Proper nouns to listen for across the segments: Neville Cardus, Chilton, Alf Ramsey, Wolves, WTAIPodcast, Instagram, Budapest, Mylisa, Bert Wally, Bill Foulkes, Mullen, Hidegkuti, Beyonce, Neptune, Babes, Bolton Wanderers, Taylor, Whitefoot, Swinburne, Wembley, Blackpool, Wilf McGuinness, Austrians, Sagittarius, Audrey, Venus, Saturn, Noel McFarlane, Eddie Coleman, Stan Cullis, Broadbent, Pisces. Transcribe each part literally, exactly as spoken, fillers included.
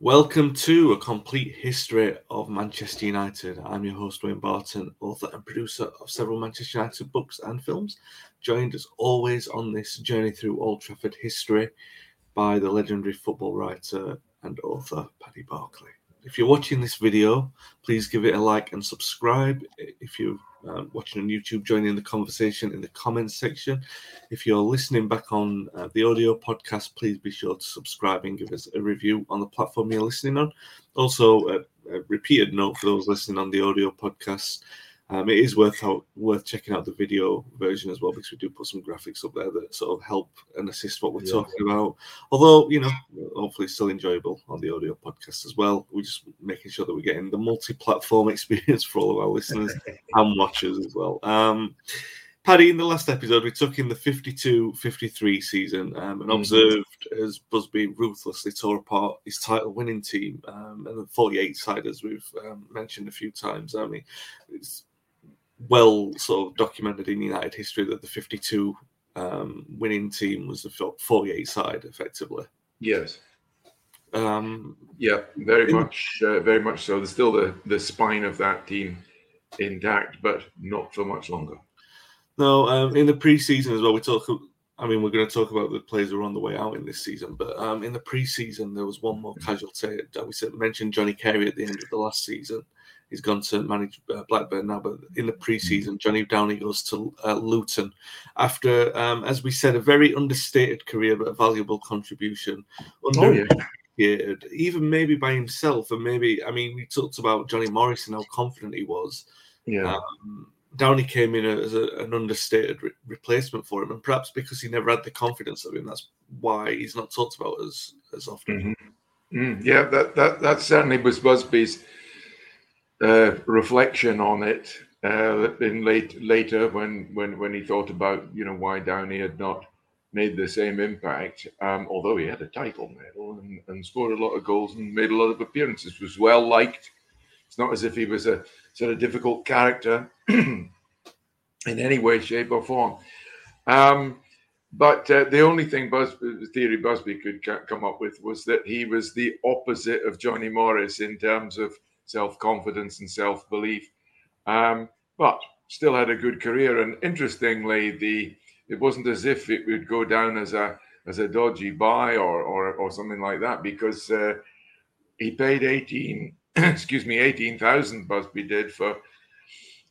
Welcome to A Complete History of Manchester United. I'm your host, Wayne Barton, author and producer of several Manchester United books and films, joined as always on this journey through Old Trafford history by the legendary football writer and author, Paddy Barclay. If you're watching this video, please give it a like and subscribe. If you're um, watching on YouTube, join in the conversation in the comments section. If you're listening back on uh, the audio podcast, please be sure to subscribe and give us a review on the platform you're listening on. Also, a, a repeated note for those listening on the audio podcast, um, it is worth out, worth checking out the video version as well, because we do put some graphics up there that sort of help and assist what we're yeah. talking about. Although, you know, hopefully it's still enjoyable on the audio podcast as well. We're just making sure that we're getting the multi-platform experience for all of our listeners and watchers as well. Um, Paddy, in the last episode, we took in the fifty-two fifty-three season um, and mm-hmm. observed as Busby ruthlessly tore apart his title-winning team um, and the forty-eight side, as we've um, mentioned a few times. I mean, it's well sort of documented in United history that the fifty-two um, winning team was the forty-eight side, effectively. Yes. Um, yeah, very in... much, uh, very much so. There's still the, the spine of that team intact, but not for much longer. No, um, in the pre-season as well, we talk. I mean, we're going to talk about the players who are on the way out in this season, but um, in the pre-season, there was one more casualty. We said, mentioned Johnny Carey at the end of the last season. He's gone to manage Blackburn now, but in the pre-season, Johnny Downie goes to uh, Luton after, um, as we said, a very understated career, but a valuable contribution. Underappreciated, even maybe by himself, and maybe, I mean, we talked about Johnny Morris and how confident he was. Yeah. Um, Downie came in as a, an understated re- replacement for him, and perhaps because he never had the confidence of him, that's why he's not talked about as, as often. Mm-hmm. Mm, yeah, that, that, that certainly was Busby's Uh, reflection on it uh, in late later when, when when he thought about, you know, why Downie had not made the same impact, um, although he had a title medal and, and scored a lot of goals and made a lot of appearances, was well liked. It's not as if he was a sort of difficult character in any way, shape or form. Um, but uh, the only thing Busby, theory Busby could ca- come up with was that he was the opposite of Johnny Morris in terms of self-confidence and self-belief, um, but still had a good career. And interestingly, the it wasn't as if it would go down as a as a dodgy buy or or, or something like that, because uh, he paid eighteen excuse me eighteen thousand Busby did for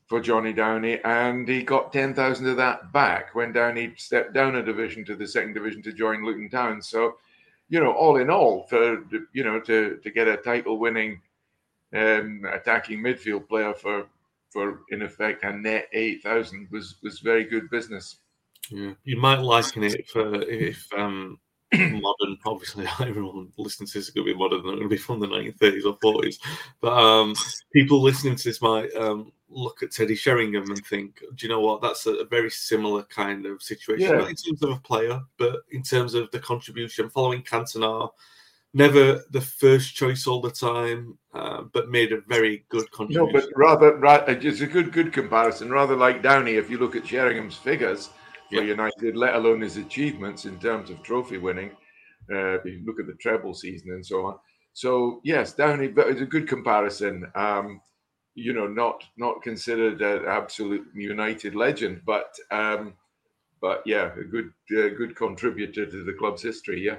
for Johnny Downie, and he got ten thousand of that back when Downie stepped down a division to the second division to join Luton Town. So, you know, all in all, for you know to to get a title-winning Um, attacking midfield player for, for in effect a net eight thousand was was very good business. Yeah, you might liken it for if um, modern. Obviously, everyone listening to this is going to be modern. They're going to be from the nineteen thirties or forties. But um, people listening to this might um, look at Teddy Sheringham and think, "Do you know what? That's a, a very similar kind of situation." Yeah. Not in terms of a player, but in terms of the contribution, following Cantona. never the first choice all the time, uh, but made a very good contribution. No, but rather, rather, it's a good, good comparison. Rather like Downey, if you look at Sheringham's figures for yeah. United, let alone his achievements in terms of trophy winning, uh, if you look at the treble season and so on. So yes, Downey, but it's a good comparison. Um, you know, not not considered an absolute United legend, but um, but yeah, a good uh, good contributor to the club's history. Yeah.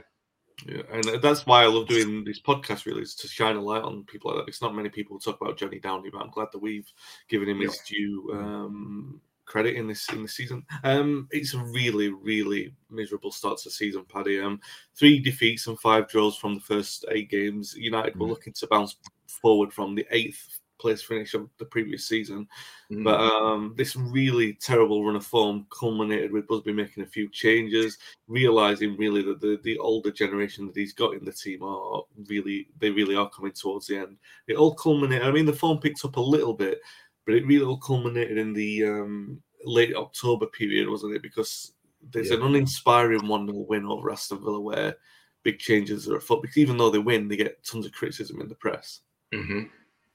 Yeah, and that's why I love doing these podcasts, really, is to shine a light on people like that. It's not many people talk about Johnny Downie, but I'm glad that we've given him yeah. his due um, credit in this in this season. Um, it's a really, really miserable start to the season, Paddy. Um, three defeats and five draws from the first eight games. United mm. were looking to bounce forward from the eighth place finish of the previous season. Mm. But um, this really terrible run of form culminated with Busby making a few changes, realising really that the, the older generation that he's got in the team are really, they really are coming towards the end. It all culminated, I mean, the form picked up a little bit, but it really all culminated in the um, late October period, wasn't it? Because there's yeah. an uninspiring one nil win over Aston Villa where big changes are afoot, because even though they win, they get tons of criticism in the press. Mm-hmm.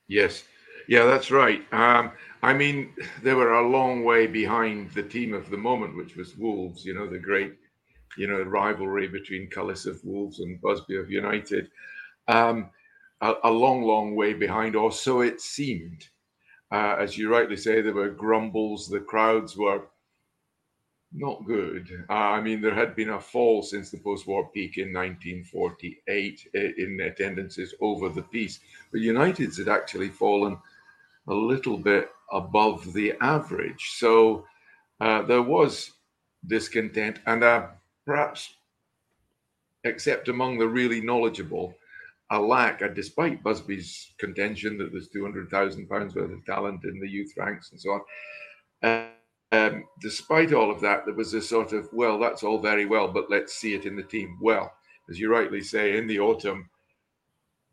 Yes. Yeah, that's right. Um, I mean, they were a long way behind the team of the moment, which was Wolves, you know, the great, you know, rivalry between Cullis of Wolves and Busby of United. Um, a, a long, long way behind, or so it seemed. Uh, as you rightly say, there were grumbles. The crowds were not good. Uh, I mean, there had been a fall since the post-war peak in nineteen forty-eight in attendances over the piece. But United's had actually fallen a little bit above the average. So uh, there was discontent, and uh, perhaps, except among the really knowledgeable, a lack, uh, despite Busby's contention that there's two hundred thousand pounds worth of talent in the youth ranks and so on, uh, Um, despite all of that, there was a sort of, well, that's all very well, but let's see it in the team. Well, as you rightly say, in the autumn,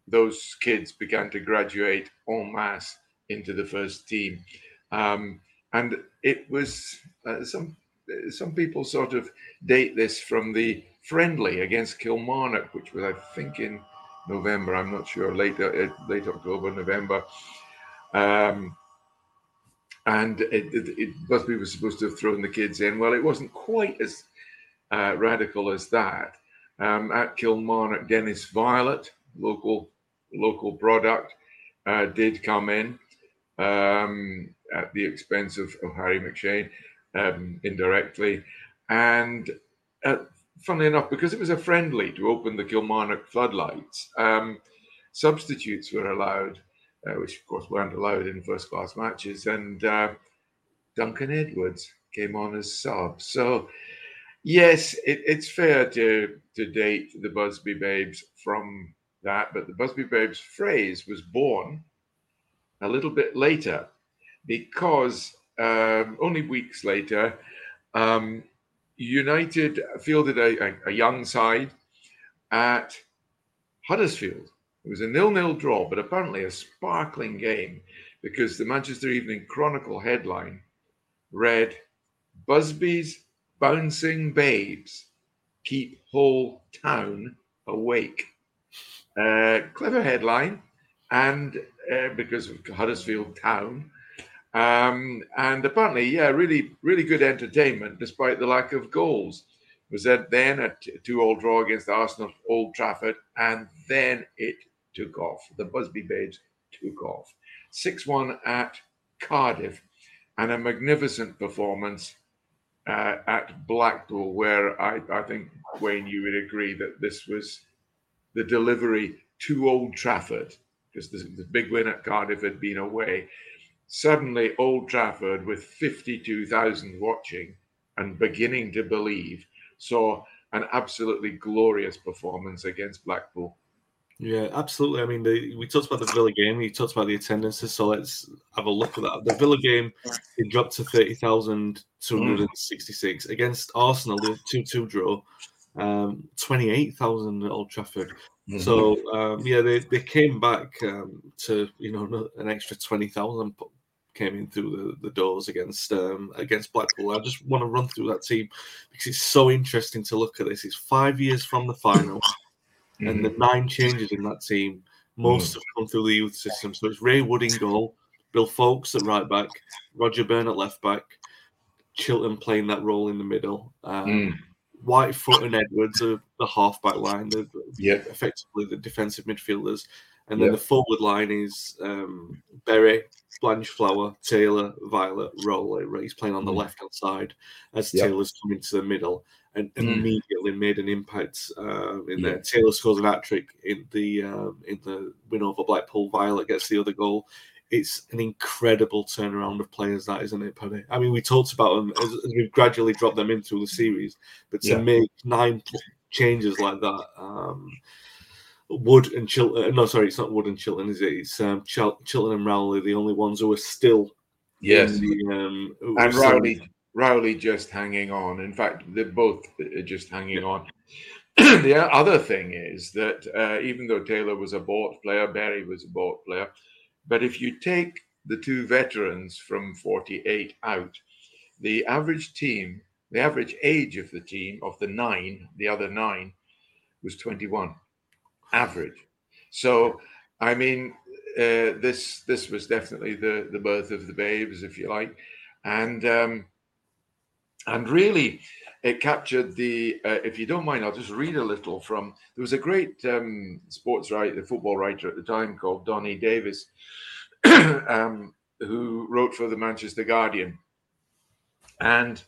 those kids began to graduate en masse into the first team. Um, and it was, uh, some some people sort of date this from the friendly against Kilmarnock, which was, I think, in November, I'm not sure, late, uh, late October, November. Um And it, it, it, Busby was supposed to have thrown the kids in. Well, it wasn't quite as uh, radical as that. Um, at Kilmarnock, Dennis Violet, local local product, uh, did come in um, at the expense of, of Harry McShane, um, indirectly. And uh, funnily enough, because it was a friendly to open the Kilmarnock floodlights, um, substitutes were allowed. Uh, which, of course, weren't allowed in first-class matches. And uh, Duncan Edwards came on as sub. So, yes, it, it's fair to, to date the Busby Babes from that. But the Busby Babes phrase was born a little bit later, because um, only weeks later, um, United fielded a, a, a young side at Huddersfield. It was a nil-nil draw, but apparently a sparkling game, because the Manchester Evening Chronicle headline read, "Busby's Bouncing Babes Keep Whole Town Awake." Uh, clever headline, and uh, because of Huddersfield Town. Um, and apparently, yeah, really, really good entertainment, despite the lack of goals. Was that then a two-all draw against Arsenal at Old Trafford, and then it took off. The Busby Babes took off. six one at Cardiff, and a magnificent performance uh, at Blackpool, where I, I think, Wayne, you would agree that this was the delivery to Old Trafford, because the, the big win at Cardiff had been away. Suddenly, Old Trafford, with fifty-two thousand watching and beginning to believe, saw an absolutely glorious performance against Blackpool. Yeah, absolutely. I mean, the, we talked about the Villa game. You talked about the attendances, so let's have a look at that. The Villa game, it dropped to thirty thousand two hundred sixty-six. Mm. Against Arsenal, the two-two draw, um, twenty-eight thousand at Old Trafford. Mm-hmm. So, um, yeah, they, they came back um, to, you know, an extra twenty thousand came in through the, the doors against um, against Blackpool. I just want to run through that team because it's so interesting to look at this. It's five years from the final. Mm-hmm. And the nine changes in that team, most mm-hmm. have come through the youth system. So it's Ray Wood in goal, Bill Foulkes at right back, Roger Byrne at left back, Chilton playing that role in the middle. Um, mm. Whitefoot and Edwards are the half-back line. They're yep. effectively the defensive midfielders. And then yep. the forward line is um, Berry, Blanchflower, Taylor, Violet, Rowley. He's playing on the mm. left-hand side as yep. Taylor's coming to the middle and mm. immediately made an impact uh, in yep. there. Taylor scores an hat-trick in the um, in the win over Blackpool. Violet gets the other goal. It's an incredible turnaround of players, that, isn't it, Paddy? I mean, we talked about them as we've gradually dropped them in through the series, but to yeah. make nine changes like that, um, Wood and Chilton, no, sorry, it's not Wood and Chilton, is it? It's um, Chil- Chilton and Rowley, the only ones who are still. Yes. The, um, and Rowley, Rowley just hanging on. In fact, they're both just hanging yeah. on. The other thing is that uh, even though Taylor was a bought player, Berry was a bought player. But if you take the two veterans from forty-eight out, the average team, the average age of the team, of the nine, the other nine, was twenty-one, average. So, I mean, uh, this this was definitely the, the birth of the babes, if you like. And, um, and really, it captured the, uh, if you don't mind, I'll just read a little from, there was a great um, sports writer, football writer at the time called Donnie Davis, um, who wrote for the Manchester Guardian. And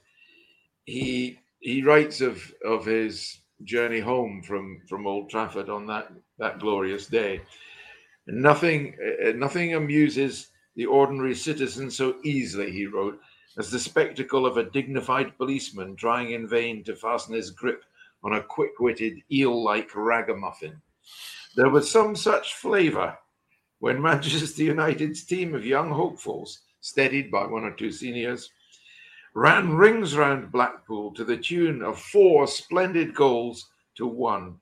he he writes of of his journey home from, from Old Trafford on that, that glorious day. Nothing, uh, nothing amuses the ordinary citizen so easily, he wrote, as the spectacle of a dignified policeman trying in vain to fasten his grip on a quick-witted, eel-like ragamuffin. There was some such flavour when Manchester United's team of young hopefuls, steadied by one or two seniors, ran rings round Blackpool to the tune of four splendid goals to one.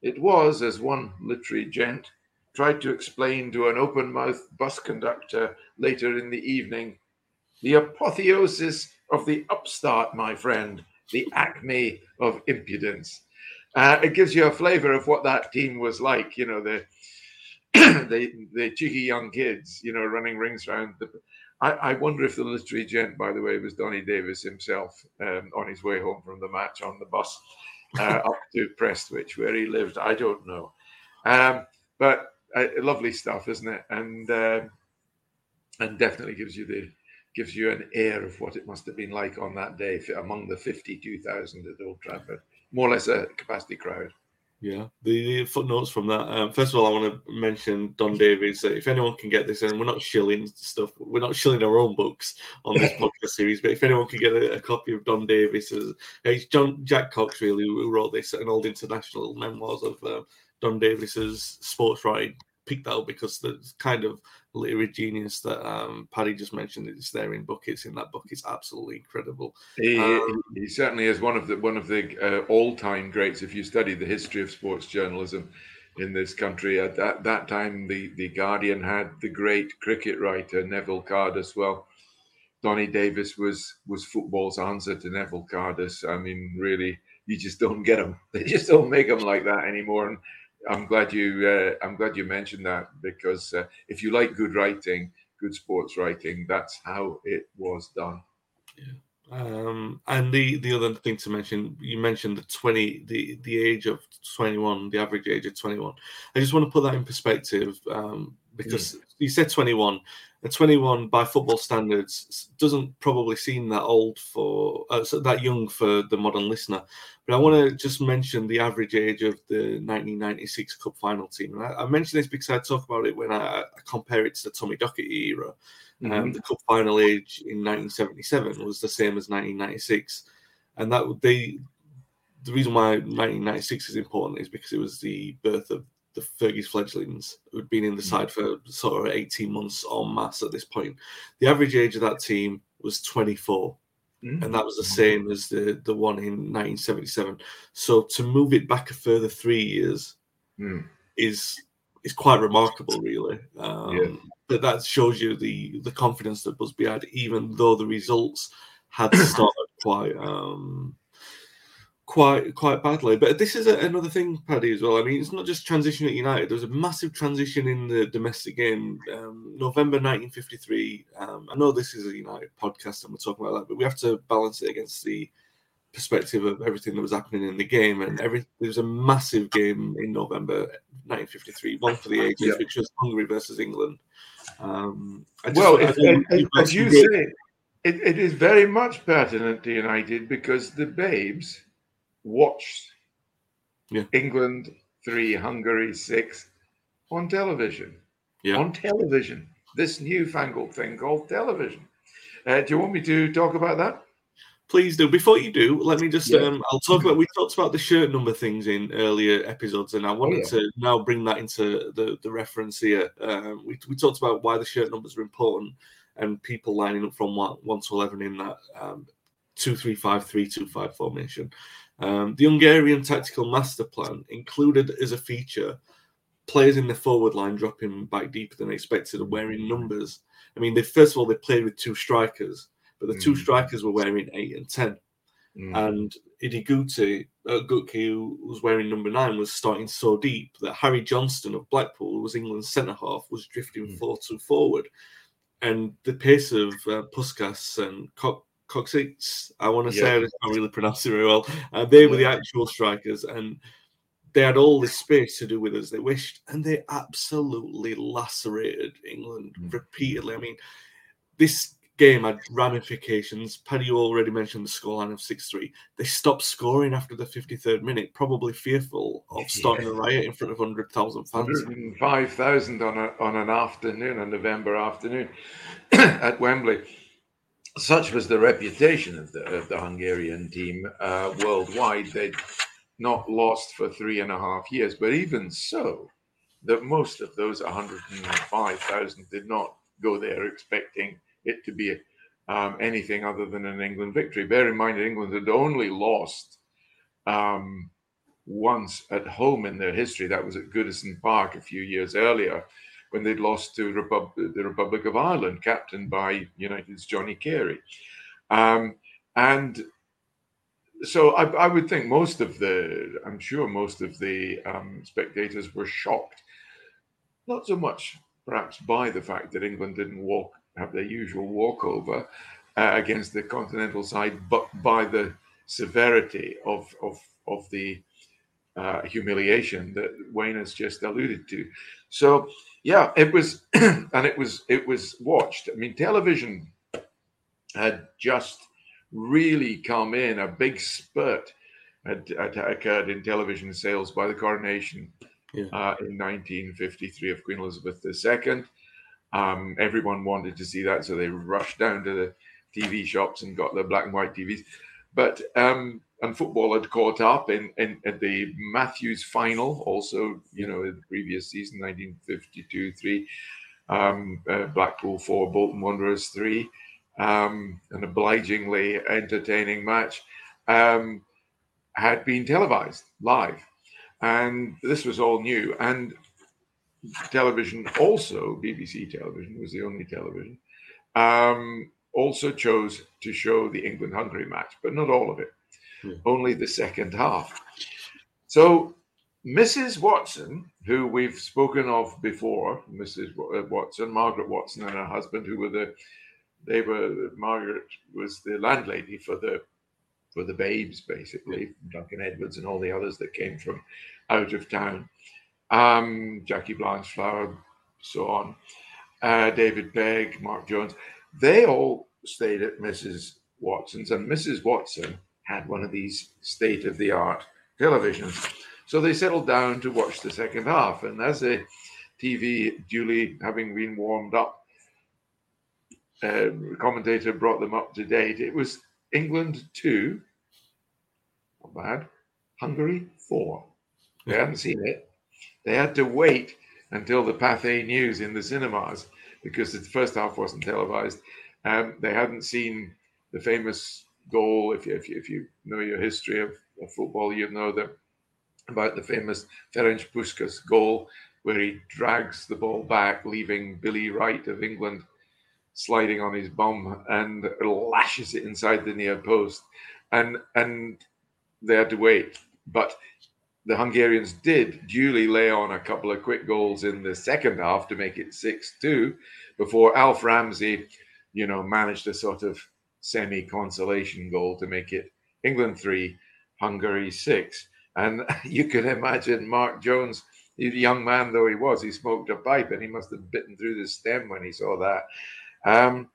It was, as one literary gent tried to explain to an open-mouthed bus conductor later in the evening, the apotheosis of the upstart, my friend, the acme of impudence. Uh, it gives you a flavour of what that team was like, you know, the the, the cheeky young kids, you know, running rings around. The, I, I wonder if the literary gent, by the way, was Donnie Davis himself um, on his way home from the match on the bus uh, up to Prestwich, where he lived. I don't know. Um, but uh, lovely stuff, isn't it? And uh, and definitely gives you the... gives you an air of what it must have been like on that day among the fifty-two thousand at Old Trafford, more or less a capacity crowd. Yeah, the footnotes from that. Um, first of all, I want to mention Don Davies. If anyone can get this, and we're not shilling stuff, we're not shilling our own books on this podcast series, but if anyone can get a, a copy of Don Davies, it's John Jack Cox, really, who wrote this, an old international memoirs of uh, Don Davies's sports writing. Picked that up because the kind of literary genius that um, Paddy just mentioned is there in buckets. In that book, it's absolutely incredible. He, um, he certainly is one of the one of the uh, all-time greats. If you study the history of sports journalism in this country, at that, that time, the, the Guardian had the great cricket writer Neville Cardus. Well, Donnie Davies was was football's answer to Neville Cardus. I mean, really, you just don't get them. They just don't make them like that anymore. And, I'm glad you. Uh, I'm glad you mentioned that because uh, if you like good writing, good sports writing, that's how it was done. Yeah. Um, and the, the other thing to mention, you mentioned the twenty, the, the age of twenty-one, the average age of twenty-one. I just want to put that in perspective um, because yeah. you said twenty-one, and twenty-one by football standards doesn't probably seem that old for uh, that young for the modern listener. But I want to just mention the average age of the nineteen ninety-six Cup Final team. And I, I mention this because I talk about it when I, I compare it to the Tommy Docherty era. Mm-hmm. Um, the Cup Final age in nineteen seventy-seven was the same as nineteen ninety-six, and that they the reason why nineteen ninety-six is important is because it was the birth of the Fergie's fledglings who'd been in the side for sort of eighteen months en masse at this point. The average age of that team was twenty-four, mm-hmm. and that was the same as the the one in nineteen seventy-seven. So to move it back a further three years mm. is is quite remarkable, really. Um, yeah. But that shows you the, the confidence that Busby had, even though the results had started quite um, quite quite badly. But this is a, another thing, Paddy, as well. I mean, it's not just transition at United. There was a massive transition in the domestic game, um, November nineteen fifty-three. Um, I know this is a United podcast and we're talking about that, but we have to balance it against the perspective of everything that was happening in the game. And every there was a massive game in November nineteen fifty-three, one for the ages, yeah. which was Hungary versus England. Um, I just, well, I if, think if, as you say, it, it is very much pertinent to United because the Babes watched yeah. England three, Hungary six on television. Yeah. On television. This newfangled thing called television. Uh, do you want me to talk about that? Please do. Before you do, let me just, yeah. um, I'll talk about, we talked about the shirt number things in earlier episodes, and I wanted oh, yeah. to now bring that into the, the reference here. Uh, we, we talked about why the shirt numbers are important and people lining up from one to eleven in that um, two three five three two five formation. Um, the Hungarian tactical master plan included as a feature players in the forward line dropping back deeper than expected and wearing numbers. I mean, they first of all, they played with two strikers. But the two mm. strikers were wearing eight and ten. Mm. And Hidegkuti, uh, who was wearing number nine, was starting so deep that Harry Johnston of Blackpool, who was England's centre-half, was drifting mm. four two forward. And the pace of uh, Puskas and Co- Coxix, I want to yeah. say, I can't really pronounce it very well, uh, they were the actual strikers. And they had all this space to do with as they wished. And they absolutely lacerated England mm. repeatedly. I mean, this game had ramifications. Paddy already mentioned the scoreline of six three. They stopped scoring after the fifty-third minute, probably fearful of starting yeah. a riot in front of one hundred thousand fans. one hundred five thousand on, on an afternoon, a November afternoon at Wembley. Such was the reputation of the, of the Hungarian team uh, worldwide. They'd not lost for three and a half years, but even so, that most of those one hundred five thousand did not go there expecting it to be um, anything other than an England victory. Bear in mind that England had only lost um, once at home in their history. That was at Goodison Park a few years earlier when they'd lost to Repub- the Republic of Ireland, captained by United's Johnny Carey. Um, and so I, I would think most of the, I'm sure most of the um, spectators were shocked. Not so much perhaps by the fact that England didn't walk have their usual walkover uh, against the continental side, but by the severity of of, of the uh, humiliation that Wayne has just alluded to. So, yeah, it was, and it was it was watched. I mean, television had just really come in. A big spurt had, had occurred in television sales by the coronation yeah. uh, in nineteen fifty-three of Queen Elizabeth the Second. Um, everyone wanted to see that, so they rushed down to the T V shops and got their black and white T Vs. But um, and football had caught up in, in at the Matthews final, also, you know, in the previous season, nineteen fifty-two three, um, uh, Blackpool four, Bolton Wanderers three, um, an obligingly entertaining match, um, had been televised live, and this was all new. And television also, B B C television was the only television, um, also chose to show the England-Hungary match, but not all of it, yeah. only the second half. So Missus Watson, who we've spoken of before, Missus Watson, Margaret Watson and her husband, who were the, they were, Margaret was the landlady for the, for the Babes, basically, Duncan Edwards and all the others that came from out of town. Um, Jackie Blanchflower, so on, uh, David Pegg, Mark Jones, they all stayed at Missus Watson's, and Missus Watson had one of these state-of-the-art televisions. So they settled down to watch the second half, and as the T V, duly having been warmed up, uh, commentator brought them up to date. It was England two, not bad, Hungary four. They hadn't seen it. They had to wait until the Pathé News in the cinemas because the first half wasn't televised. Um, they hadn't seen the famous goal. If you, if you, if you know your history of, of football, you know the, about the famous Ferenc Puskas goal where he drags the ball back, leaving Billy Wright of England sliding on his bum and lashes it inside the near post. And and they had to wait. But the Hungarians did duly lay on a couple of quick goals in the second half to make it six two before Alf Ramsey, you know, managed a sort of semi-consolation goal to make it England three, Hungary six. And you can imagine Mark Jones, young man though he was, he smoked a pipe and he must have bitten through the stem when he saw that. Um,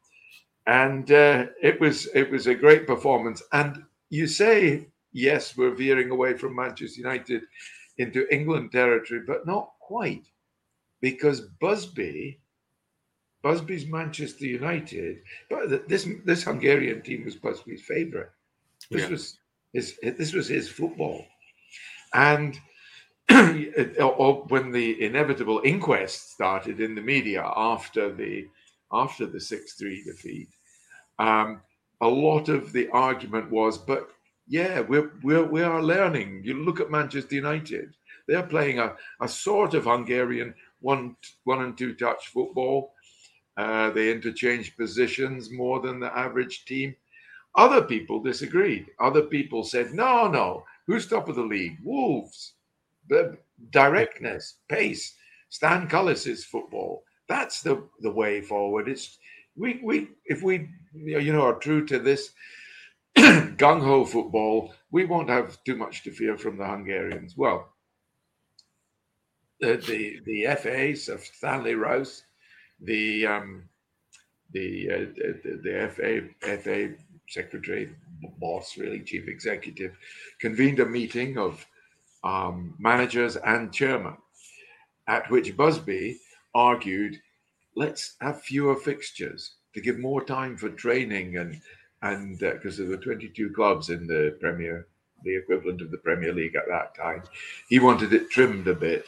and uh, it was it was a great performance. And you say, yes, we're veering away from Manchester United into England territory, but not quite, because Busby, Busby's Manchester United, but this this Hungarian team was Busby's favourite. This yeah. was his this was his football, and when the inevitable inquest started in the media after the after the six three defeat, um, a lot of the argument was, but. Yeah, we're, we're, we are learning. You look at Manchester United. They're playing a, a sort of Hungarian one, one and two-touch football. Uh, they interchange positions more than the average team. Other people disagreed. Other people said, no, no, who's top of the league? Wolves. The directness, pace, Stan Cullis's football. That's the, the way forward. It's we we if we you know are true to this gung-ho football, we won't have too much to fear from the Hungarians. Well, the the, the F A, Sir Stanley Rouse, the um, the, uh, the the F A F A secretary, boss, really chief executive, convened a meeting of um, managers and chairman, at which Busby argued, let's have fewer fixtures to give more time for training and. And because uh, there were twenty-two clubs in the Premier, the equivalent of the Premier League at that time, he wanted it trimmed a bit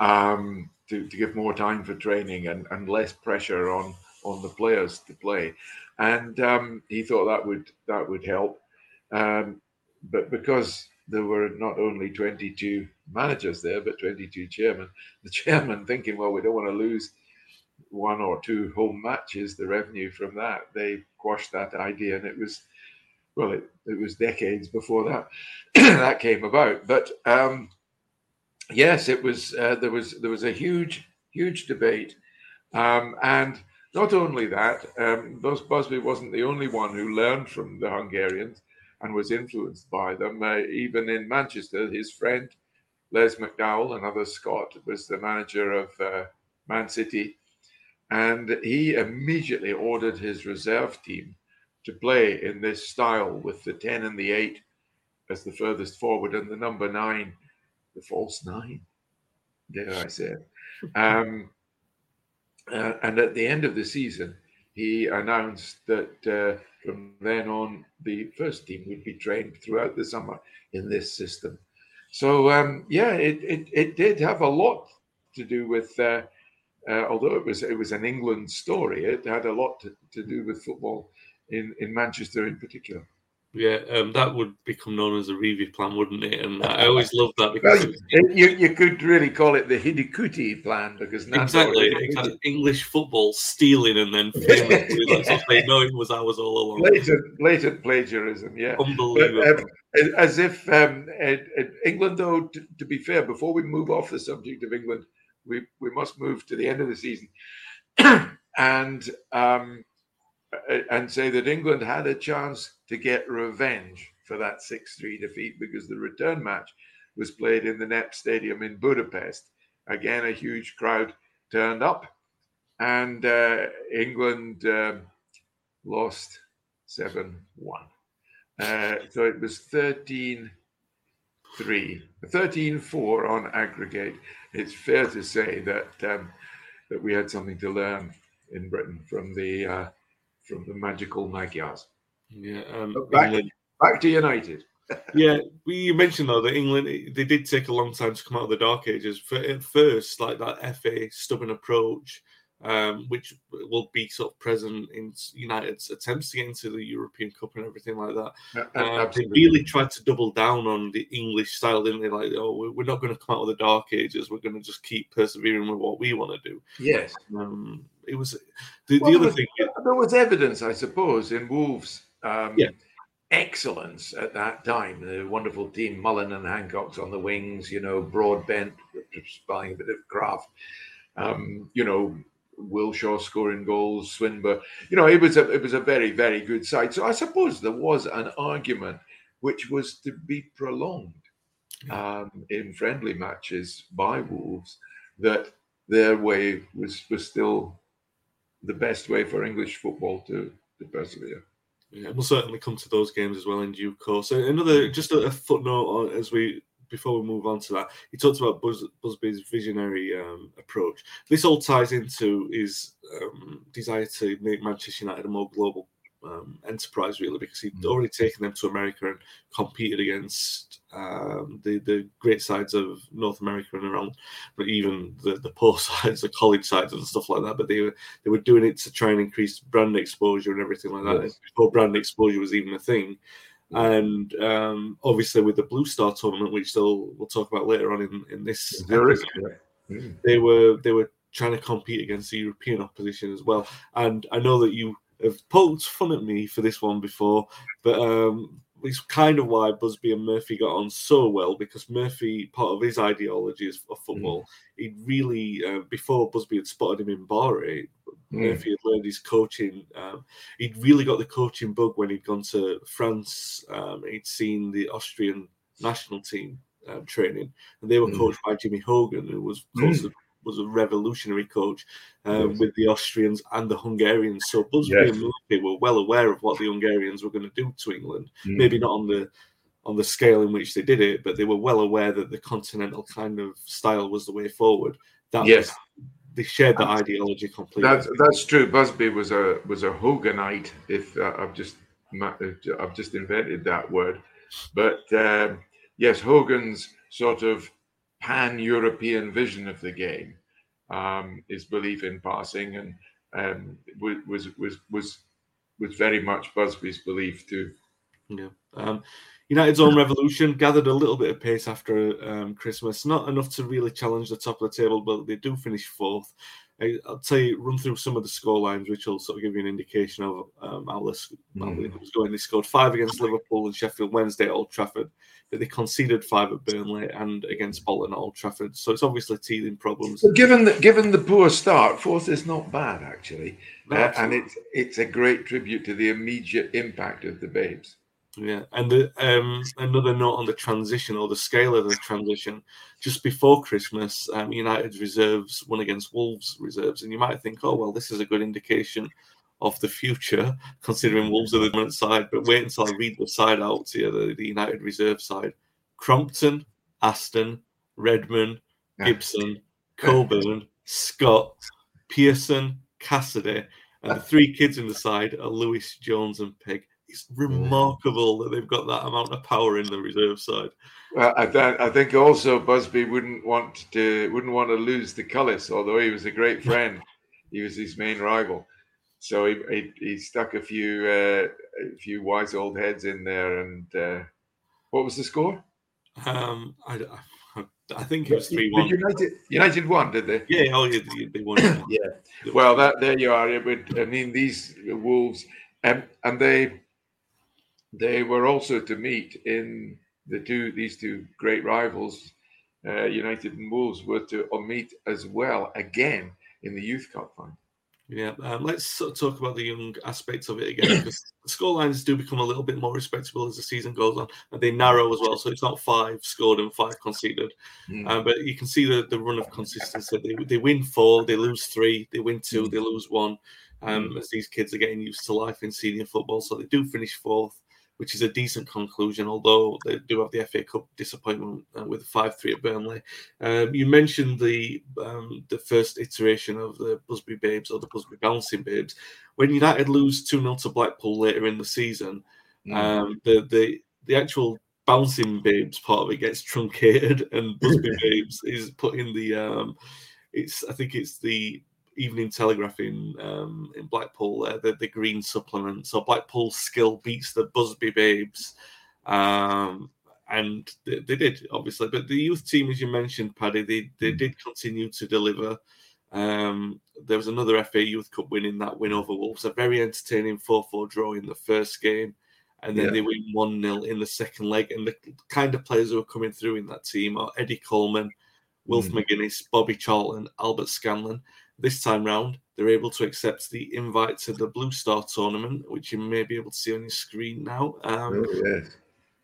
um, to, to give more time for training and, and less pressure on, on the players to play. And um, he thought that would that would help. Um, but because there were not only twenty-two managers there, but twenty-two chairmen, the chairman thinking, well, we don't want to lose one or two home matches, the revenue from that, they quashed that idea, and it was, well, it, it was decades before that that came about. But um, yes, it was uh, there was there was a huge huge debate, um, and not only that, um, Busby wasn't the only one who learned from the Hungarians and was influenced by them. Uh, even in Manchester, his friend Les McDowell, another Scot, was the manager of uh, Man City. And he immediately ordered his reserve team to play in this style with the ten and the eight as the furthest forward and the number nine, the false nine, dare I say it. Um, uh, and at the end of the season, he announced that uh, from then on, the first team would be trained throughout the summer in this system. So, um, yeah, it, it, it did have a lot to do with... Uh, Uh, although it was it was an England story, it had a lot to, to do with football in, in Manchester in particular. Yeah, um, that would become known as a review plan, wouldn't it? And I always loved that. Because well, you, you could really call it the Hidegkuti plan. Because exactly, exactly. English football stealing and then famous. yeah. They know it was ours all along. Blatant, blatant plagiarism, yeah. Unbelievable. But, um, as if um, England, though, to, to be fair, before we move off the subject of England, We we must move to the end of the season, and um, and say that England had a chance to get revenge for that six three defeat, because the return match was played in the N E P Stadium in Budapest. Again, a huge crowd turned up, and uh, England um, lost seven one. Uh, so it was thirteen. Three, thirteen four on aggregate. It's fair to say that um, that we had something to learn in Britain from the uh, from the magical Magyars. Yeah, um, back, England, back to United. Yeah, you mentioned though that England, they did take a long time to come out of the dark ages. At first, like that F A stubborn approach, um, which will be sort of present in United's attempts to get into the European Cup and everything like that. Uh, uh, they really tried to double down on the English style, didn't they? Like, oh, we're not going to come out of the dark ages. We're going to just keep persevering with what we want to do. Yes. Um, it was the, well, the other there was, thing. There was evidence, I suppose, in Wolves' um, yeah. excellence at that time. The wonderful team, Mullen and Hancock's on the wings, you know, Broadbent displaying a bit of craft, um, you know, Wilshaw scoring goals, Swinburne. You know, it was a it was a very, very good side. So I suppose there was an argument which was to be prolonged um, in friendly matches by Wolves, that their way was was still the best way for English football to, to persevere. Yeah, we'll certainly come to those games as well in due course. Another, just a, a footnote as we before we move on to that, he talked about Bus, Busby's visionary um, approach. This all ties into his um, desire to make Manchester United a more global um, enterprise, really, because he'd mm. already taken them to America and competed against um, the the great sides of North America and around, but even the, the poor sides, the college sides and stuff like that. But they were they were doing it to try and increase brand exposure and everything like that. Yes. Before brand exposure was even a thing. And um, obviously with the Blue Star tournament, which still we'll talk about later on in, in this episode, mm-hmm. they were they were trying to compete against the European opposition as well. And I know that you have poked fun at me for this one before, but um, it's kind of why Busby and Murphy got on so well, because Murphy, part of his ideology is of football. Mm-hmm. He really, uh, before Busby had spotted him in Bari, Mm. if he had learned his coaching, um, he'd really got the coaching bug when he'd gone to France. Um, he'd seen the Austrian national team uh, training, and they were mm. coached by Jimmy Hogan, who was coach, mm. was a revolutionary coach um, yes. with the Austrians and the Hungarians. So Busby yes. and Murphy were well aware of what the Hungarians were going to do to England. Mm. Maybe not on the on the scale in which they did it, but they were well aware that the continental kind of style was the way forward. That yes. was, They shared that ideology completely. That's, that's true. Busby was a was a Hoganite. If uh, I've just I've just invented that word, but uh, yes, Hogan's sort of pan-European vision of the game, um, his belief in passing, and um, was was was was very much Busby's belief too. Yeah. Um, United's own revolution gathered a little bit of pace after um, Christmas. Not enough to really challenge the top of the table, but they do finish fourth. I, I'll tell you, run through some of the score lines, which will sort of give you an indication of um, how this mm. was going. They scored five against Liverpool and Sheffield Wednesday at Old Trafford, but they conceded five at Burnley and against Bolton at Old Trafford. So it's obviously teething problems. Well, given the, given the poor start, fourth is not bad, actually. No, uh, and it's, it's a great tribute to the immediate impact of the Babes. Yeah, and the, um, another note on the transition, or the scale of the transition, just before Christmas, um, United's reserves won against Wolves' reserves, and you might think, oh, well, this is a good indication of the future, considering Wolves are the dominant side, but wait until I read the side out to you, the, the United reserve side. Crompton, Aston, Redmond, Gibson, Coburn, Scott, Pearson, Cassidy, and the three kids in the side are Lewis, Jones and Pegg. It's remarkable that they've got that amount of power in the reserve side. Well, I, th- I think also Busby wouldn't want to wouldn't want to lose to Cullis, although he was a great friend. He was his main rival, so he he, he stuck a few uh, a few wise old heads in there. And uh, what was the score? Um, I, I, I think it was three one. United, United won, did they? Yeah, oh, yeah, they won. yeah. Well, that there you are. It would, I mean, these Wolves, um, and they. They were also to meet in the two; these two great rivals, uh, United and Wolves, were to meet as well again in the Youth Cup final. Yeah, um, let's talk about the young aspects of it again, because the scorelines do become a little bit more respectable as the season goes on, and they narrow as well. So it's not five scored and five conceded, mm. um, but you can see the, the run of consistency. They they win four, they lose three, they win two, mm. they lose one. Um, mm. As these kids are getting used to life in senior football, so they do finish fourth, which is a decent conclusion, although they do have the F A Cup disappointment uh, with a five three at Burnley. Um, you mentioned the um, the first iteration of the Busby Babes, or the Busby Bouncing Babes. When United lose two nil to Blackpool later in the season, mm. um, the, the the actual Bouncing Babes part of it gets truncated, and Busby Babes is put in the... Um, it's I think it's the... Evening Telegraph in um, in Blackpool, uh, the, the green supplement. So Blackpool's skill beats the Busby Babes, um, and they, they did, obviously. But the youth team, as you mentioned, Paddy, they, they did continue to deliver. Um, there was another F A Youth Cup win in that win over Wolves, a very entertaining four four draw in the first game, and then yeah. they win one nil in the second leg. And the kind of players who are coming through in that team are Eddie Coleman, Wilf mm. McGuinness, Bobby Charlton, Albert Scanlon. This time round, they're able to accept the invite to the Blue Star tournament, which you may be able to see on your screen now. Um, oh, yes.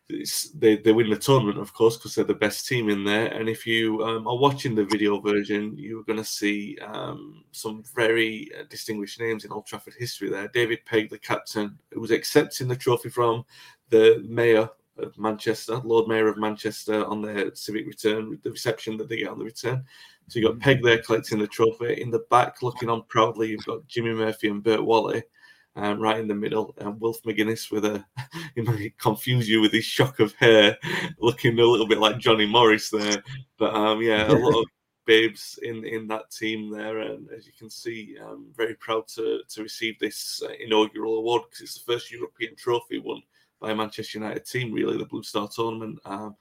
It's, they, they win the tournament, of course, because they're the best team in there. And if you um, are watching the video version, you're going to see um, some very uh, distinguished names in Old Trafford history there. David Pegg, the captain, who was accepting the trophy from the mayor of Manchester, Lord Mayor of Manchester, on their civic return, the reception that they get on the return. So you've got Pegg there collecting the trophy. In the back, looking on proudly, you've got Jimmy Murphy and Bert Wally. Um, right in the middle, and um, Wilf McGuinness with a, he might confuse you with his shock of hair, looking a little bit like Johnny Morris there. But um, yeah, a lot of babes in, in that team there, and as you can see, I'm very proud to to receive this uh, inaugural award, because it's the first European trophy won by a Manchester United team, really, the Blue Star Tournament. Um,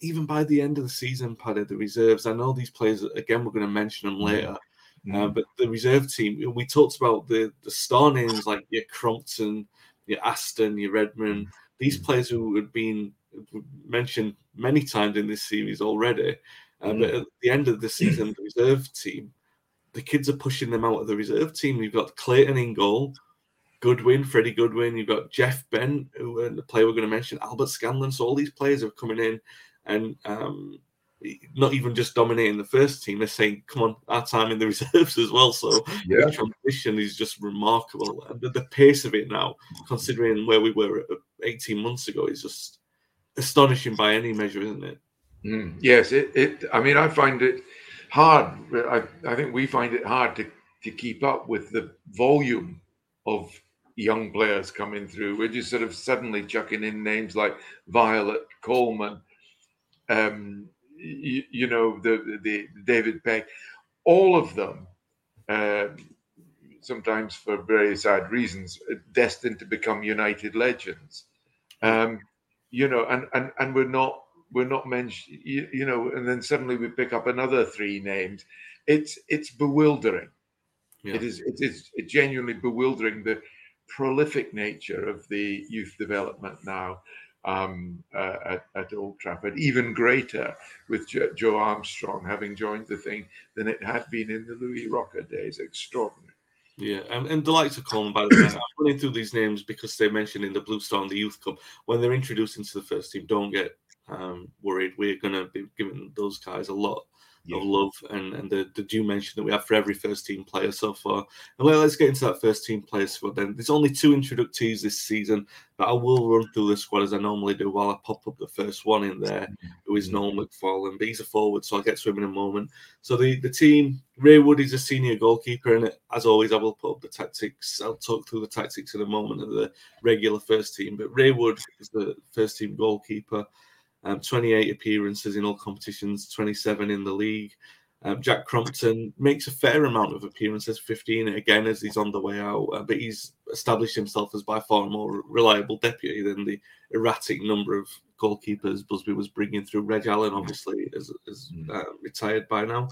even by the end of the season, Paddy, the reserves, I know these players, again, we're going to mention them later. Uh, but the reserve team, we talked about the, the star names like your Crompton, your Aston, your Redmond. These players who had been mentioned many times in this series already. Uh, mm. But at the end of the season, the reserve team, the kids are pushing them out of the reserve team. You've got Clayton in goal, Goodwin, Freddie Goodwin. You've got Jeff Bent, who and the player we're going to mention, Albert Scanlon. So all these players are coming in and... Um, not even just dominating the first team, they're saying, come on, our time in the reserves as well. So yeah. the transition is just remarkable. And the, the pace of it now, considering where we were eighteen months ago, is just astonishing by any measure, isn't it? Mm. Yes. It, it. I mean, I find it hard. I, I think we find it hard to, to keep up with the volume of young players coming through. We're just sort of suddenly chucking in names like Violet, Coleman, um, You, you know, the, the David Pegg, all of them, uh, sometimes for very sad reasons, destined to become United legends. Um, you know, and, and, and we're not we're not mentioned. You, you know, and then suddenly we pick up another three names. It's it's bewildering. Yeah. It is it is genuinely bewildering, the prolific nature of the youth development now. Um, uh, at, at Old Trafford, even greater with jo- Joe Armstrong having joined the thing than it had been in the Louis Rocker days. Extraordinary. Yeah, and, and the likes of Coleman, by the way, I'm running through these names because they mentioned in the Blue Star and the Youth Cup, when they're introduced into the first team, don't get um, worried. We're going to be giving those guys a lot yeah. of love and, and the, the due mention that we have for every first team player so far. And well, let's get into that first team player squad then. There's only two introductees this season, but I will run through the squad as I normally do while I pop up the first one in there, who is Noel McFarlane. But he's a forward, so I'll get to him in a moment. So the, the team, Ray Wood is a senior goalkeeper, and as always, I will put up the tactics. I'll talk through the tactics in a moment of the regular first team. But Ray Wood is the first team goalkeeper. Um, twenty-eight appearances in all competitions, twenty-seven in the league. Um, Jack Crompton makes a fair amount of appearances, fifteen, again, as he's on the way out. Uh, but he's established himself as by far a more reliable deputy than the erratic number of goalkeepers Busby was bringing through. Reg Allen, obviously, is, is uh, retired by now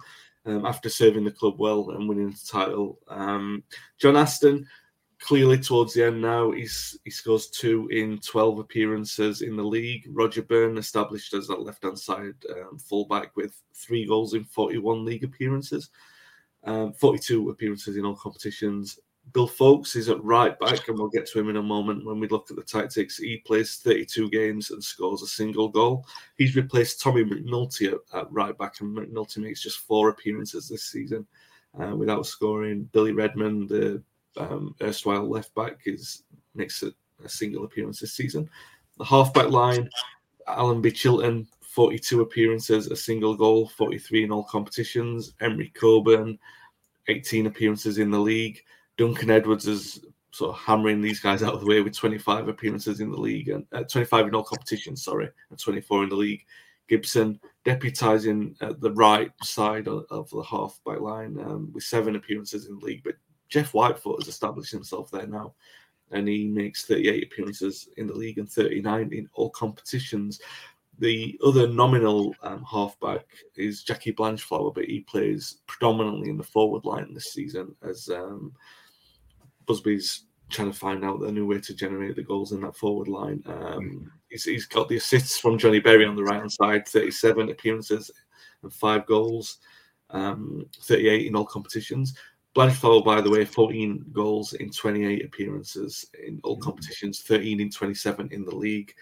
um, after serving the club well and winning the title. Um, John Aston, clearly towards the end now, he's, he scores two in twelve appearances in the league. Roger Byrne, established as that left-hand side um, fullback with three goals in forty-one league appearances, um, forty-two appearances in all competitions. Bill Foulkes is at right back, and we'll get to him in a moment when we look at the tactics. He plays thirty-two games and scores a single goal. He's replaced Tommy McNulty at, at right back, and McNulty makes just four appearances this season uh, without scoring. Billy Redmond, the Um, erstwhile left back, is makes a, a single appearance this season. The halfback line, Alan B. Chilton, forty-two appearances, a single goal, forty-three in all competitions. Emery Coburn, eighteen appearances in the league. Duncan Edwards is sort of hammering these guys out of the way with twenty-five appearances in the league and uh, twenty-five in all competitions, sorry, and twenty-four in the league. Gibson deputising at the right side of, of the halfback line um, with seven appearances in the league, but Jeff Whitefoot has established himself there now, and he makes thirty-eight appearances in the league and thirty-nine in all competitions. The other nominal um, halfback is Jackie Blanchflower, but he plays predominantly in the forward line this season as um, Busby's trying to find out a new way to generate the goals in that forward line. Um, he's, he's got the assists from Johnny Berry on the right-hand side, thirty-seven appearances and five goals, um, thirty-eight in all competitions. Blanchflower, by the way, fourteen goals in twenty-eight appearances in all competitions, thirteen in twenty-seven in the league.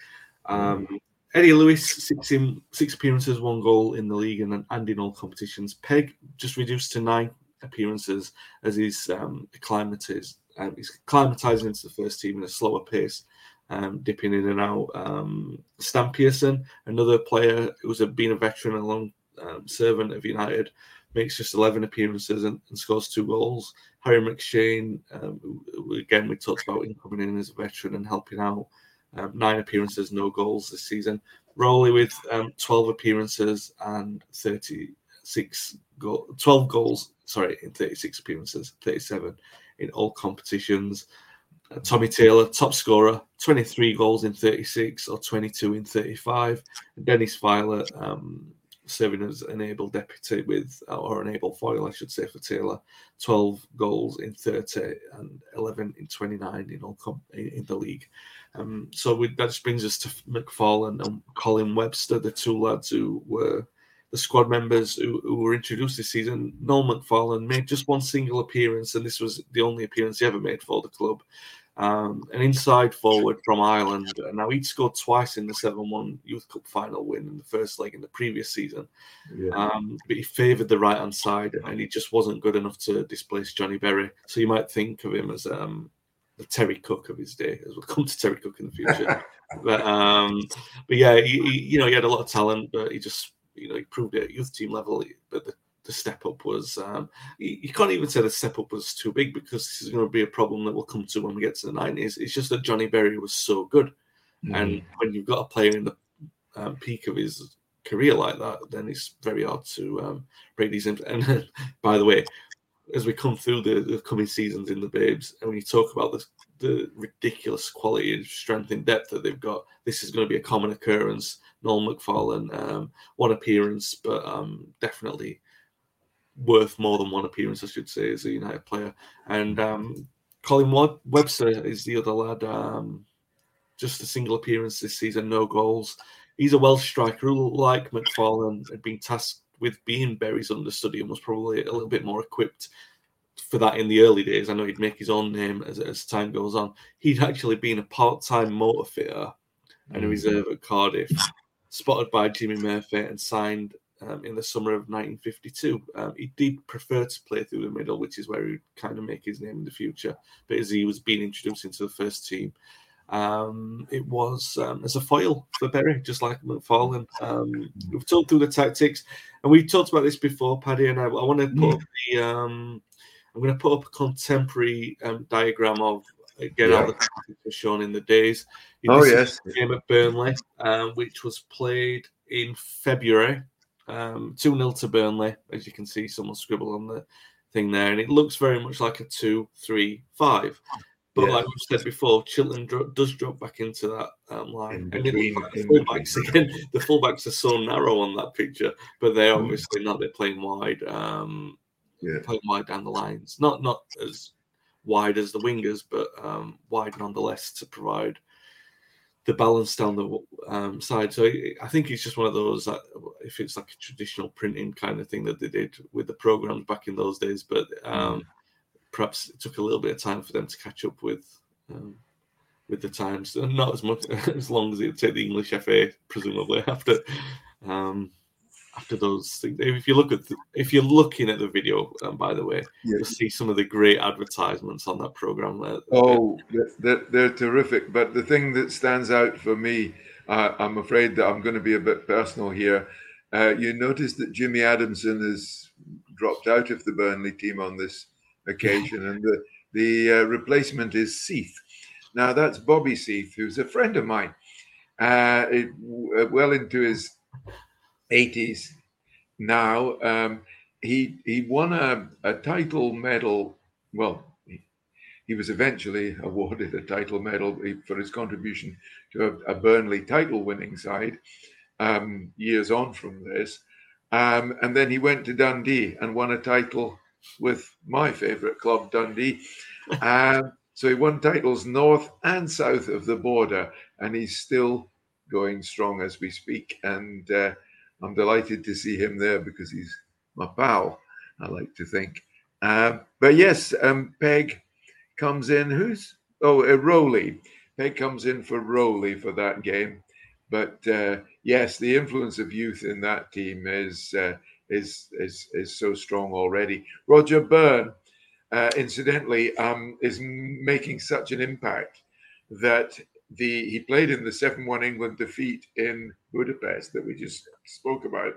Um, Eddie Lewis, six, in, six appearances, one goal in the league and, and in all competitions. Pegg just reduced to nine appearances as he's um, acclimatized. Um, he's acclimatizing into the first team at a slower pace, um, dipping in and out. Um, Stan Pearson, another player who's a, been a veteran and a long um, servant of United, makes just eleven appearances and, and scores two goals. Harry McShane, um, who, again, we talked about him coming in as a veteran and helping out. Um, nine appearances, no goals this season. Rowley with um, twelve appearances and thirty-six go- twelve goals, sorry, in thirty-six appearances, thirty-seven in all competitions. Uh, Tommy Taylor, top scorer, twenty-three goals in thirty-six or twenty-two in thirty-five. And Dennis Filer, um, serving as an able deputy with, or an able foil, I should say, for Taylor, twelve goals in thirty and eleven in twenty-nine in all com- in the league. Um, so we, that just brings us to McFarlane and Colin Webster, the two lads who were the squad members who, who were introduced this season. Noel McFarlane made just one single appearance, and this was the only appearance he ever made for the club. Um, an inside forward from Ireland. And now he'd scored twice in the seven one Youth Cup final win in the first leg in the previous season. Yeah. Um, but he favoured the right-hand side, and he just wasn't good enough to displace Johnny Berry. So you might think of him as... Um, the Terry Cook of his day, as we'll come to Terry Cook in the future. but um, but yeah, he, he, you know, he had a lot of talent, but he just, you know, he proved it at youth team level. But the, the step up was, um, you, you can't even say the step up was too big, because this is going to be a problem that we'll come to when we get to the nineties. It's just that Johnny Berry was so good. Mm. And when you've got a player in the um, peak of his career like that, then it's very hard to um, break these in. And by the way, as we come through the, the coming seasons in the Babes, and when you talk about the, the ridiculous quality and strength and depth that they've got, this is going to be a common occurrence. Noel McFarlane, um, one appearance, but um, definitely worth more than one appearance, I should say, as a United player. And um, Colin Webster is the other lad, um, just a single appearance this season, no goals. He's a Welsh striker who, like McFarlane, had been tasked with being Berry's understudy and was probably a little bit more equipped for that in the early days. I know he'd make his own name as, as time goes on. He'd actually been a part-time motor fitter and a reserve at Cardiff, spotted by Jimmy Murphy and signed um, in the summer of nineteen fifty-two. Um, he did prefer to play through the middle, which is where he'd kind of make his name in the future. But as he was being introduced into the first team, Um, it was um, as a foil for Berry, just like McFarlane. Um, we've talked through the tactics, and we talked about this before, Paddy. And I, I want to put up the um, I'm going to put up a contemporary um, diagram of again yeah. how the tactics were shown in the days. You oh, yes, the game at Burnley, um, which was played in February, um, two nil to Burnley, as you can see, someone scribbled on the thing there, and it looks very much like a two three five. But yeah. like we said before, Chilton dro- does drop back into that um, line. And it looks like the fullbacks again. The fullbacks are so narrow on that picture, but they're obviously not. They're playing wide, um, yeah. playing wide down the lines. Not not as wide as the wingers, but um, wide nonetheless to provide the balance down the um, side. So I think it's just one of those, that if it's like a traditional printing kind of thing that they did with the programmes back in those days, but... Um, mm. Perhaps it took a little bit of time for them to catch up with um, with the times. Not as much as long as it would take the English F A, presumably, after um, after those things. If you look at the, if you're looking at the video, um, by the way, yes. you'll see some of the great advertisements on that programme. There. Oh, they're, they're terrific. But the thing that stands out for me, uh, I'm afraid that I'm going to be a bit personal here. Uh, you notice that Jimmy Adamson has dropped out of the Burnley team on this occasion, and the the uh, replacement is Seath. Now that's Bobby Seath, who's a friend of mine, uh, it, w- well into his eighties now. Um, he he won a, a title medal. Well, he, he was eventually awarded a title medal for his contribution to a, a Burnley title-winning side um, years on from this, um, and then he went to Dundee and won a title with my favourite club, Dundee, um, So he won titles north and south of the border, and he's still going strong as we speak. And uh, I'm delighted to see him there because he's my pal, I like to think. Uh, but yes, um, Peg comes in. Who's? Oh, uh, Rowley. Peg comes in for Rowley for that game. But uh, yes, the influence of youth in that team is uh, is is is so strong already. Roger Byrne, uh, incidentally, um, is making such an impact that the he played in the seven one England defeat in Budapest that we just spoke about.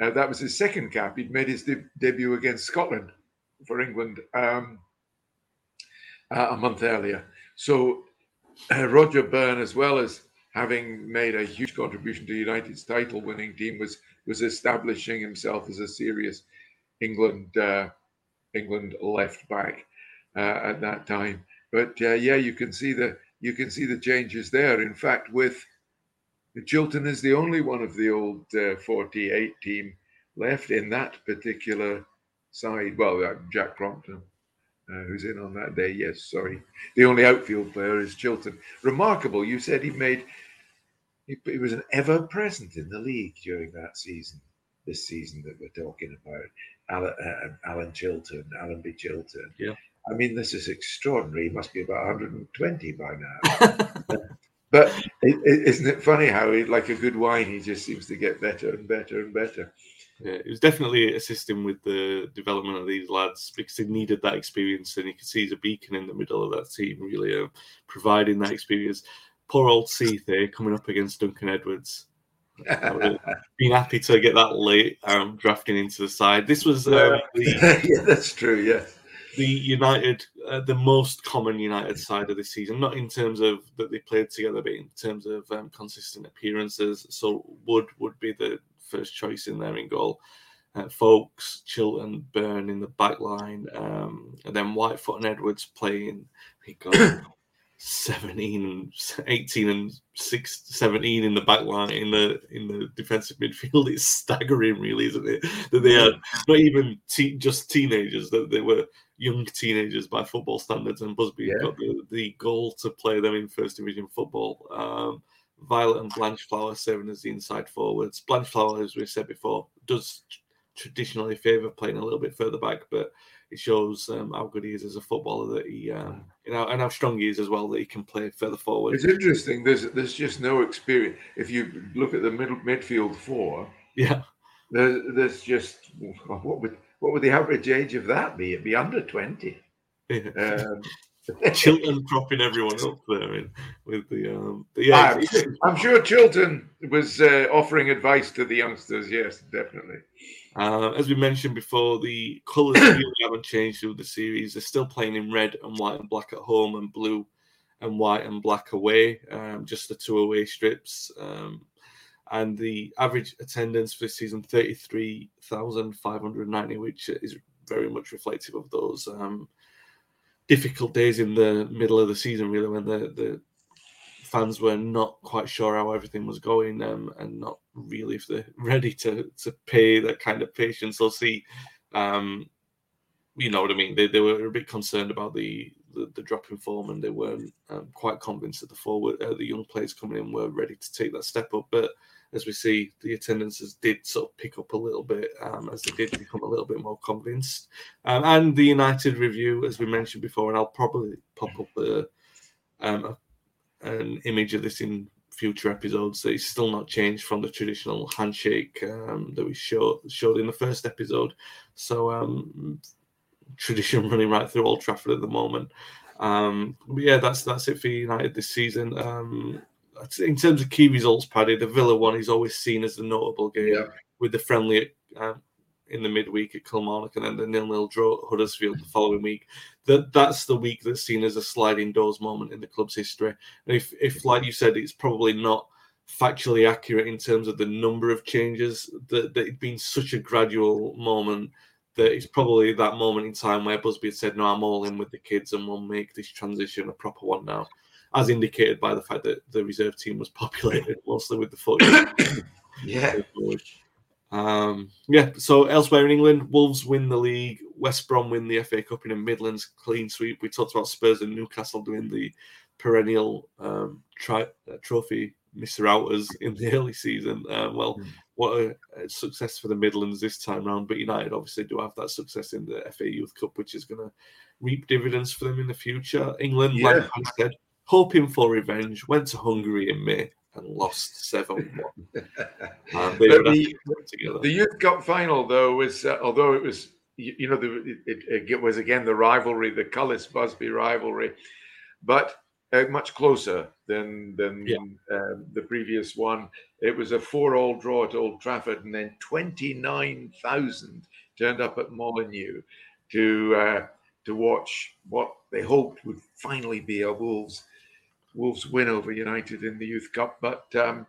Uh, that was his second cap. He'd made his de- debut against Scotland for England um, uh, a month earlier. So uh, Roger Byrne, as well as having made a huge contribution to United's title-winning team, was was establishing himself as a serious England uh, England left back uh, at that time. But uh, yeah, you can see the you can see the changes there. In fact, with Chilton is the only one of the old uh, forty-eight team left in that particular side. Well, uh, Jack Crompton, Uh, who's in on that day? Yes, sorry. The only outfield player is Chilton. Remarkable. You said he made. He, he was an ever-present in the league during that season. This season that we're talking about, Alan, uh, Alan Chilton, Alan B. Chilton. Yeah. I mean, this is extraordinary. He must be about one hundred twenty by now. But it, it, isn't it funny how, he, like a good wine, he just seems to get better and better and better. Yeah, it was definitely assisting with the development of these lads because they needed that experience, and you could see he's a beacon in the middle of that team, really uh, providing that experience. Poor old Seath here coming up against Duncan Edwards. Been happy to get that late um, drafting into the side. This was uh, the, yeah, that's true. Yeah, the United, uh, the most common United side of this season, not in terms of that they played together, but in terms of um, consistent appearances. So Wood would be the first choice in there in goal. Uh, Foulkes, Chilton, Byrne in the back line. Um, and then Whitefoot and Edwards playing. He got seventeen, eighteen and six, seventeen in the back line, in the in the defensive midfield. It's staggering, really, isn't it? That they are not even te- just teenagers, that they were young teenagers by football standards. And Busby yeah. got the, the goal to play them in first division football. Um, Violet and Blanchflower serving as the inside forwards. Blanchflower, as we said before, does traditionally favour playing a little bit further back, but it shows um, how good he is as a footballer, that he, um, you know, and how strong he is as well, that he can play further forward. It's interesting. There's there's just no experience. If you look at the middle midfield four, yeah, there's, there's just what would what would the average age of that be? It'd be under twenty. Yeah. Um, Chilton propping everyone up there in, with the um the I'm, I'm sure Chilton was uh, offering advice to the youngsters. Yes, definitely. Uh, as we mentioned before, the colours really haven't changed through the series. They're still playing in red and white and black at home and blue and white and black away. Um, just the two away strips. Um, and the average attendance for this season, thirty-three thousand five hundred ninety, which is very much reflective of those um difficult days in the middle of the season, really, when the, the fans were not quite sure how everything was going um, and not really if they're ready to, to pay that kind of patience. They'll see, um, you know what I mean? They they were a bit concerned about the, the, the drop in form, and they weren't um, quite convinced that the forward, uh, the young players coming in were ready to take that step up. But as we see, the attendances did sort of pick up a little bit um, as they did become a little bit more convinced. Um, and the United review, as we mentioned before, and I'll probably pop up a, um, a, an image of this in future episodes, that it's still not changed from the traditional handshake um, that we show, showed in the first episode. So um, tradition running right through Old Trafford at the moment. Um, but yeah, that's, that's it for United this season. Um, In terms of key results, Paddy, the Villa one is always seen as the notable game, yeah. with the friendly uh, in the midweek at Kilmarnock, and then the nil-nil draw at Huddersfield the following week. That That's the week that's seen as a sliding doors moment in the club's history. And if, if, like you said, it's probably not factually accurate in terms of the number of changes, that, that it's been such a gradual moment that it's probably that moment in time where Busby had said, no, I'm all in with the kids and we'll make this transition a proper one now, as indicated by the fact that the reserve team was populated mostly with the foot. Yeah. Um, yeah, so elsewhere in England, Wolves win the league, West Brom win the F A Cup in a Midlands clean sweep. We talked about Spurs and Newcastle doing the perennial um, tri- uh, trophy Mister Outers in the early season. Uh, well, mm. what a, a success for the Midlands this time round. But United obviously do have that success in the F A Youth Cup, which is going to reap dividends for them in the future. England, yeah. like I said, hoping for revenge, went to Hungary in May and lost seven one. uh, the, the Youth Cup final, though, was uh, although it was, you, you know, the, it, it was again the rivalry, the Cullis-Busby rivalry, but uh, much closer than than yeah. uh, the previous one. It was a four all draw at Old Trafford, and then twenty-nine thousand turned up at Molineux to uh, to watch what they hoped would finally be a Wolves. Wolves win over United in the Youth Cup, but um,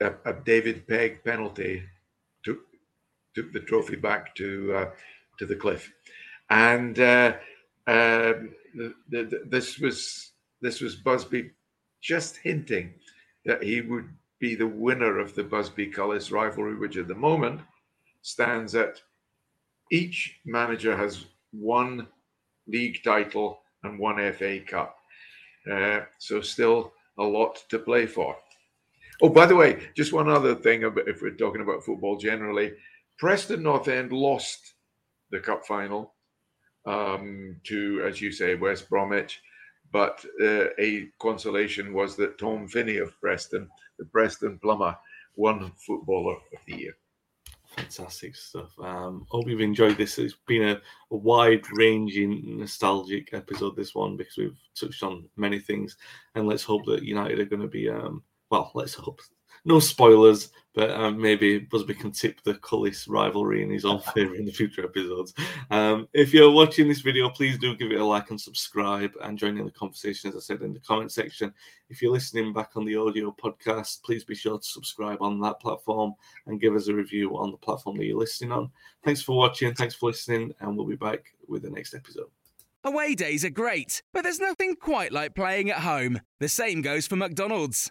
a, a David Pegg penalty took took the trophy back to uh, to the cliff, and uh, uh, the, the, this was this was Busby just hinting that he would be the winner of the Busby-Cullis rivalry, which at the moment stands at each manager has one league title and one F A Cup. Uh, so still a lot to play for. Oh, by the way, just one other thing, if we're talking about football generally, Preston North End lost the cup final um, to, as you say, West Bromwich, but uh, a consolation was that Tom Finney of Preston, the Preston plumber, won Footballer of the Year. Fantastic stuff. Um, hope you've enjoyed this. It's been a, a wide-ranging, nostalgic episode, this one, because we've touched on many things. And let's hope that United are going to be, um, well, let's hope. No spoilers, but um, maybe Busby can tip the Cullis rivalry in his own favour in the future episodes. Um, if you're watching this video, please do give it a like and subscribe and join in the conversation, as I said, in the comment section. If you're listening back on the audio podcast, please be sure to subscribe on that platform and give us a review on the platform that you're listening on. Thanks for watching, thanks for listening, and we'll be back with the next episode. Away days are great, but there's nothing quite like playing at home. The same goes for McDonald's.